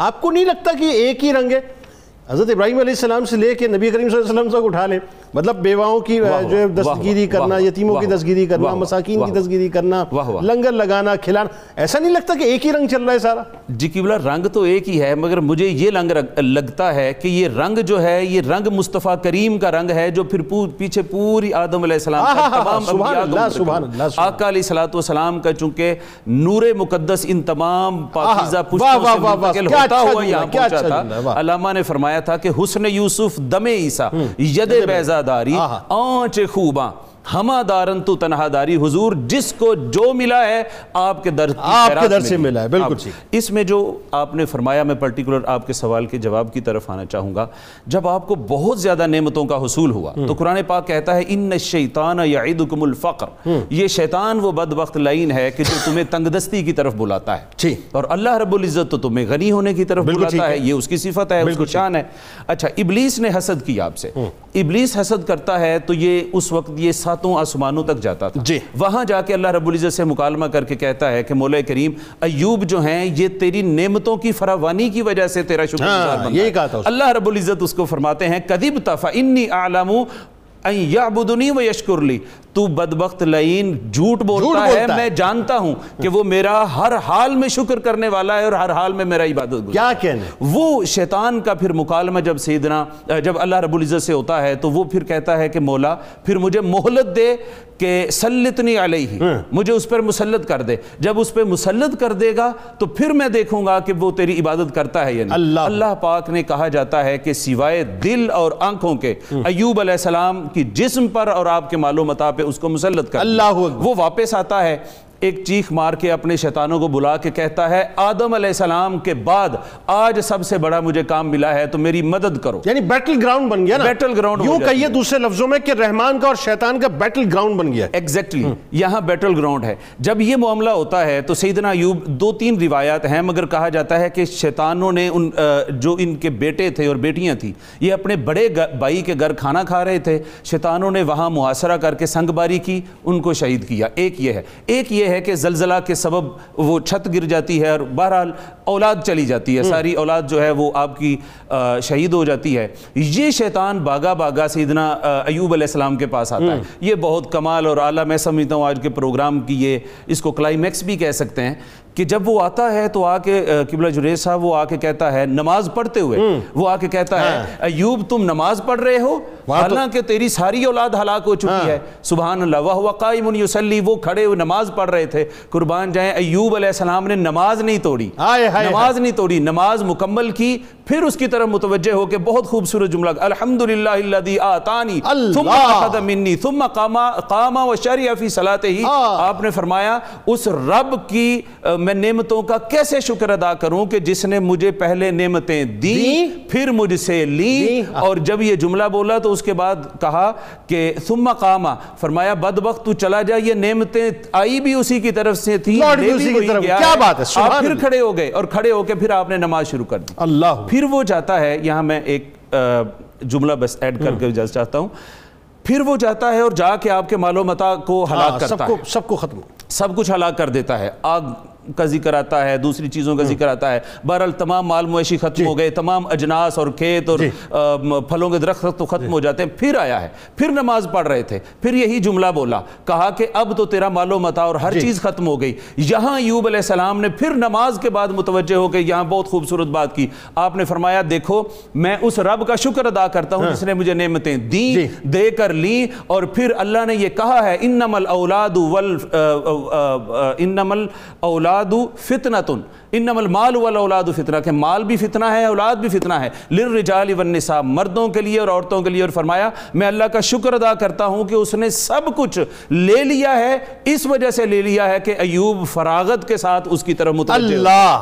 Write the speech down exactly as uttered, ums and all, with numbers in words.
آپ کو نہیں لگتا کہ ایک ہی رنگ ہے؟ حضرت ابراہیم علیہ السلام سے لے کے نبی کریم صلی اللہ علیہ وسلم تک اٹھا لیں، مطلب بیواؤں کی جو ہے دستگیری کرنا، یتیموں کی دستگیری کرنا، مساکین کی دستگیری کرنا، لنگر لگانا، کھلانا، ایسا نہیں لگتا کہ ایک ہی رنگ چل رہا ہے سارا؟ جی قبلہ، رنگ تو ایک ہی ہے، مگر مجھے یہ رنگ لگتا ہے کہ یہ رنگ جو ہے یہ رنگ مصطفیٰ کریم کا رنگ ہے، جو پھر پیچھے پوری آدم علیہ السلام آقا علیہ الصلوۃ والسلام کا، چونکہ نور مقدس ان تمام پاکیزہ پشتوں سے منتقل ہوتا ہوا یہاں پہنچا تھا۔ علامہ نے فرمایا تھا کہ حسن یوسف دم عیسیٰ ید بیضا داری آنچ خوباں ہما دارن تو تنہا داری، حضور جس کو جو ملا ہے آپ کے در سے ملا ہے۔ بالکل اس میں جو آپ نے فرمایا، میں پرٹیکولر آپ کے سوال کے جواب کی طرف آنا چاہوں گا۔ جب آپ کو بہت زیادہ نعمتوں کا حصول ہوا تو قرآن پاک کہتا ہے ان الشیطان یعدکم الفقر، یہ شیطان وہ بدبخت لعین ہے کہ جو تمہیں تنگدستی کی طرف بلاتا ہے، اور اللہ رب العزت تو تمہیں غنی ہونے کی طرف بلاتا ہے، یہ اس کی صفت ہے، اس کی شان ہے۔ اچھا، ابلیس نے حسد کی آپ سے، ابلیس حسد کرتا ہے تو یہ اس وقت یہ ساتوں آسمانوں تک جاتا تھا، وہاں جا کے اللہ رب العزت سے مکالمہ کر کے کہتا ہے کہ مولا کریم، ایوب جو ہیں یہ تیری نعمتوں کی فراوانی کی وجہ سے تیرا شکر گزار بنتا ہے۔ اللہ رب العزت اس کو فرماتے ہیں کذبت فانی اعلم ان یعبدنی و یشکر لی، تو بدبخت لعین جھوٹ بولتا ہے، میں جانتا ہوں کہ وہ میرا ہر حال میں شکر کرنے والا ہے اور ہر حال میں میرا عبادت گزار۔ کیا کہنے وہ شیطان کا پھر مکالمہ جب سیدنا جب اللہ رب العزت سے ہوتا ہے تو وہ پھر کہتا ہے کہ مولا پھر مجھے مہلت دے کہ سلطنی علیہ، مجھے اس پر مسلط کر دے۔ جب اس پر مسلط کر دے گا تو پھر میں دیکھوں گا کہ وہ تیری عبادت کرتا ہے یا نہیں۔ اللہ, اللہ پاک نے کہا جاتا ہے کہ سوائے دل اور آنکھوں کے ایوب علیہ السلام کی جسم پر اور آپ کے مال و متاع پہ اس کو مسلط کر دے۔ وہ واپس آتا ہے، ایک چیخ مار کے اپنے شیطانوں کو بلا کے کہتا ہے آدم علیہ السلام کے بعد آج سب سے بڑا مجھے کام ملا ہے تو میری مدد کرو، یعنی بیٹل گراؤنڈ بن گیا نا، بیٹل گراؤنڈ، یوں کہیے دوسرے لفظوں میں کہ رحمان کا اور شیطان کا بیٹل گراؤنڈ بن گیا۔ ایگزیکٹلی یہاں بیٹل گراؤنڈ ہے۔ جب یہ معاملہ ہوتا ہے تو سیدنا ایوب، دو تین روایات ہیں مگر کہا جاتا ہے کہ شیطانوں نے ان جو ان کے بیٹے تھے اور بیٹیاں تھیں، یہ اپنے بڑے بھائی کے گھر کھانا کھا رہے تھے، شیطانوں نے وہاں محاصرہ کر کے سنگ باری کی، ان کو شہید کیا۔ ایک یہ ہے، ایک یہ ہے کہ زلزلہ کے سبب وہ چھت گر جاتی ہے اور بہرحال اولاد چلی جاتی ہے، ساری اولاد جو ہے وہ آپ کی شہید ہو جاتی ہے۔ یہ شیطان باغا باغا سیدنا ایوب علیہ السلام کے پاس آتا ہے۔ یہ بہت کمال اور اعلیٰ، میں سمجھتا ہوں آج کے پروگرام کی یہ اس کو کلائمیکس بھی کہہ سکتے ہیں کہ جب وہ آتا ہے تو آ کے قبلہ جریز صاحب وہ آ کے کہتا ہے، نماز پڑھتے ہوئے وہ آ کے کہتا ہے ایوب تم نماز پڑھ رہے ہو حالانکہ تیری ساری اولاد ہلاک ہو چکی ہے۔ سبحان اللہ، وَهُوَ قَائِمٌ يُصَلِّي، وہ کھڑے ہوئے نماز پڑھ رہے تھے۔ قربان جائیں، ایوب علیہ السلام نے نماز نہیں توڑی، نماز نہیں توڑی، نماز مکمل کی، پھر اس کی طرف متوجہ ہو کے بہت خوبصورت جملہ، الحمدللہ الذی آتانی ثم اخذ منی ثم قام وشرع فی صلاتہ۔ آپ نے فرمایا اس رب کی میں نعمتوں کا کیسے شکر ادا کروں کہ جس نے مجھے پہلے نعمتیں دی پھر مجھ سے لی، اور جب یہ جملہ بولا تو اس کے بعد کہا کہ ثم قام، فرمایا بدبخت تو چلا جا، یہ نعمتیں آئی بھی اسی کی طرف سے تھی، کیا بات ہے، آپ پھر کھڑے ہو گئے اور کھڑے ہو کے پھر آپ نے نماز شروع کر دی۔ اللہ پھر وہ جاتا ہے، یہاں میں ایک جملہ بس ایڈ کر کے اجازت چاہتا ہوں، پھر وہ جاتا ہے اور جا کے آپ کے مال و متاع کو ہلاک کرتا ہے، سب کو ختم، سب کچھ ہلاک کر دیتا ہے، آگ کا ذکر آتا ہے، دوسری چیزوں کا ذکر آتا ہے، بہرحال تمام مال مویشی ختم ہو گئے، تمام اجناس اور کھیت اور پھلوں کے درخت تو ختم ہو جاتے ہیں۔ پھر آیا ہے، پھر نماز پڑھ رہے تھے، پھر یہی جملہ بولا، کہا کہ اب تو تیرا مال و متاع اور ہر چیز ختم ہو گئی۔ یہاں ایوب علیہ السلام نے پھر نماز کے بعد متوجہ ہو کے یہاں بہت خوبصورت بات کی، آپ نے فرمایا دیکھو میں اس رب کا شکر ادا کرتا ہوں جس نے مجھے نعمتیں دی دے کر لی، اور پھر اللہ نے یہ کہا ہے انما الاولاد وال انما الاولاد فتنتن انما المال والاولاد فتنہ، کہ مال بھی فتنہ ہے اولاد بھی فتنہ ہے، للرجال والنساء، مردوں کے لیے اور عورتوں کے لیے، اور فرمایا میں اللہ کا شکر ادا کرتا ہوں کہ اس نے سب کچھ لے لیا ہے، اس وجہ سے لے لیا ہے کہ ایوب فراغت کے ساتھ اس کی طرف متوجہ۔ اللہ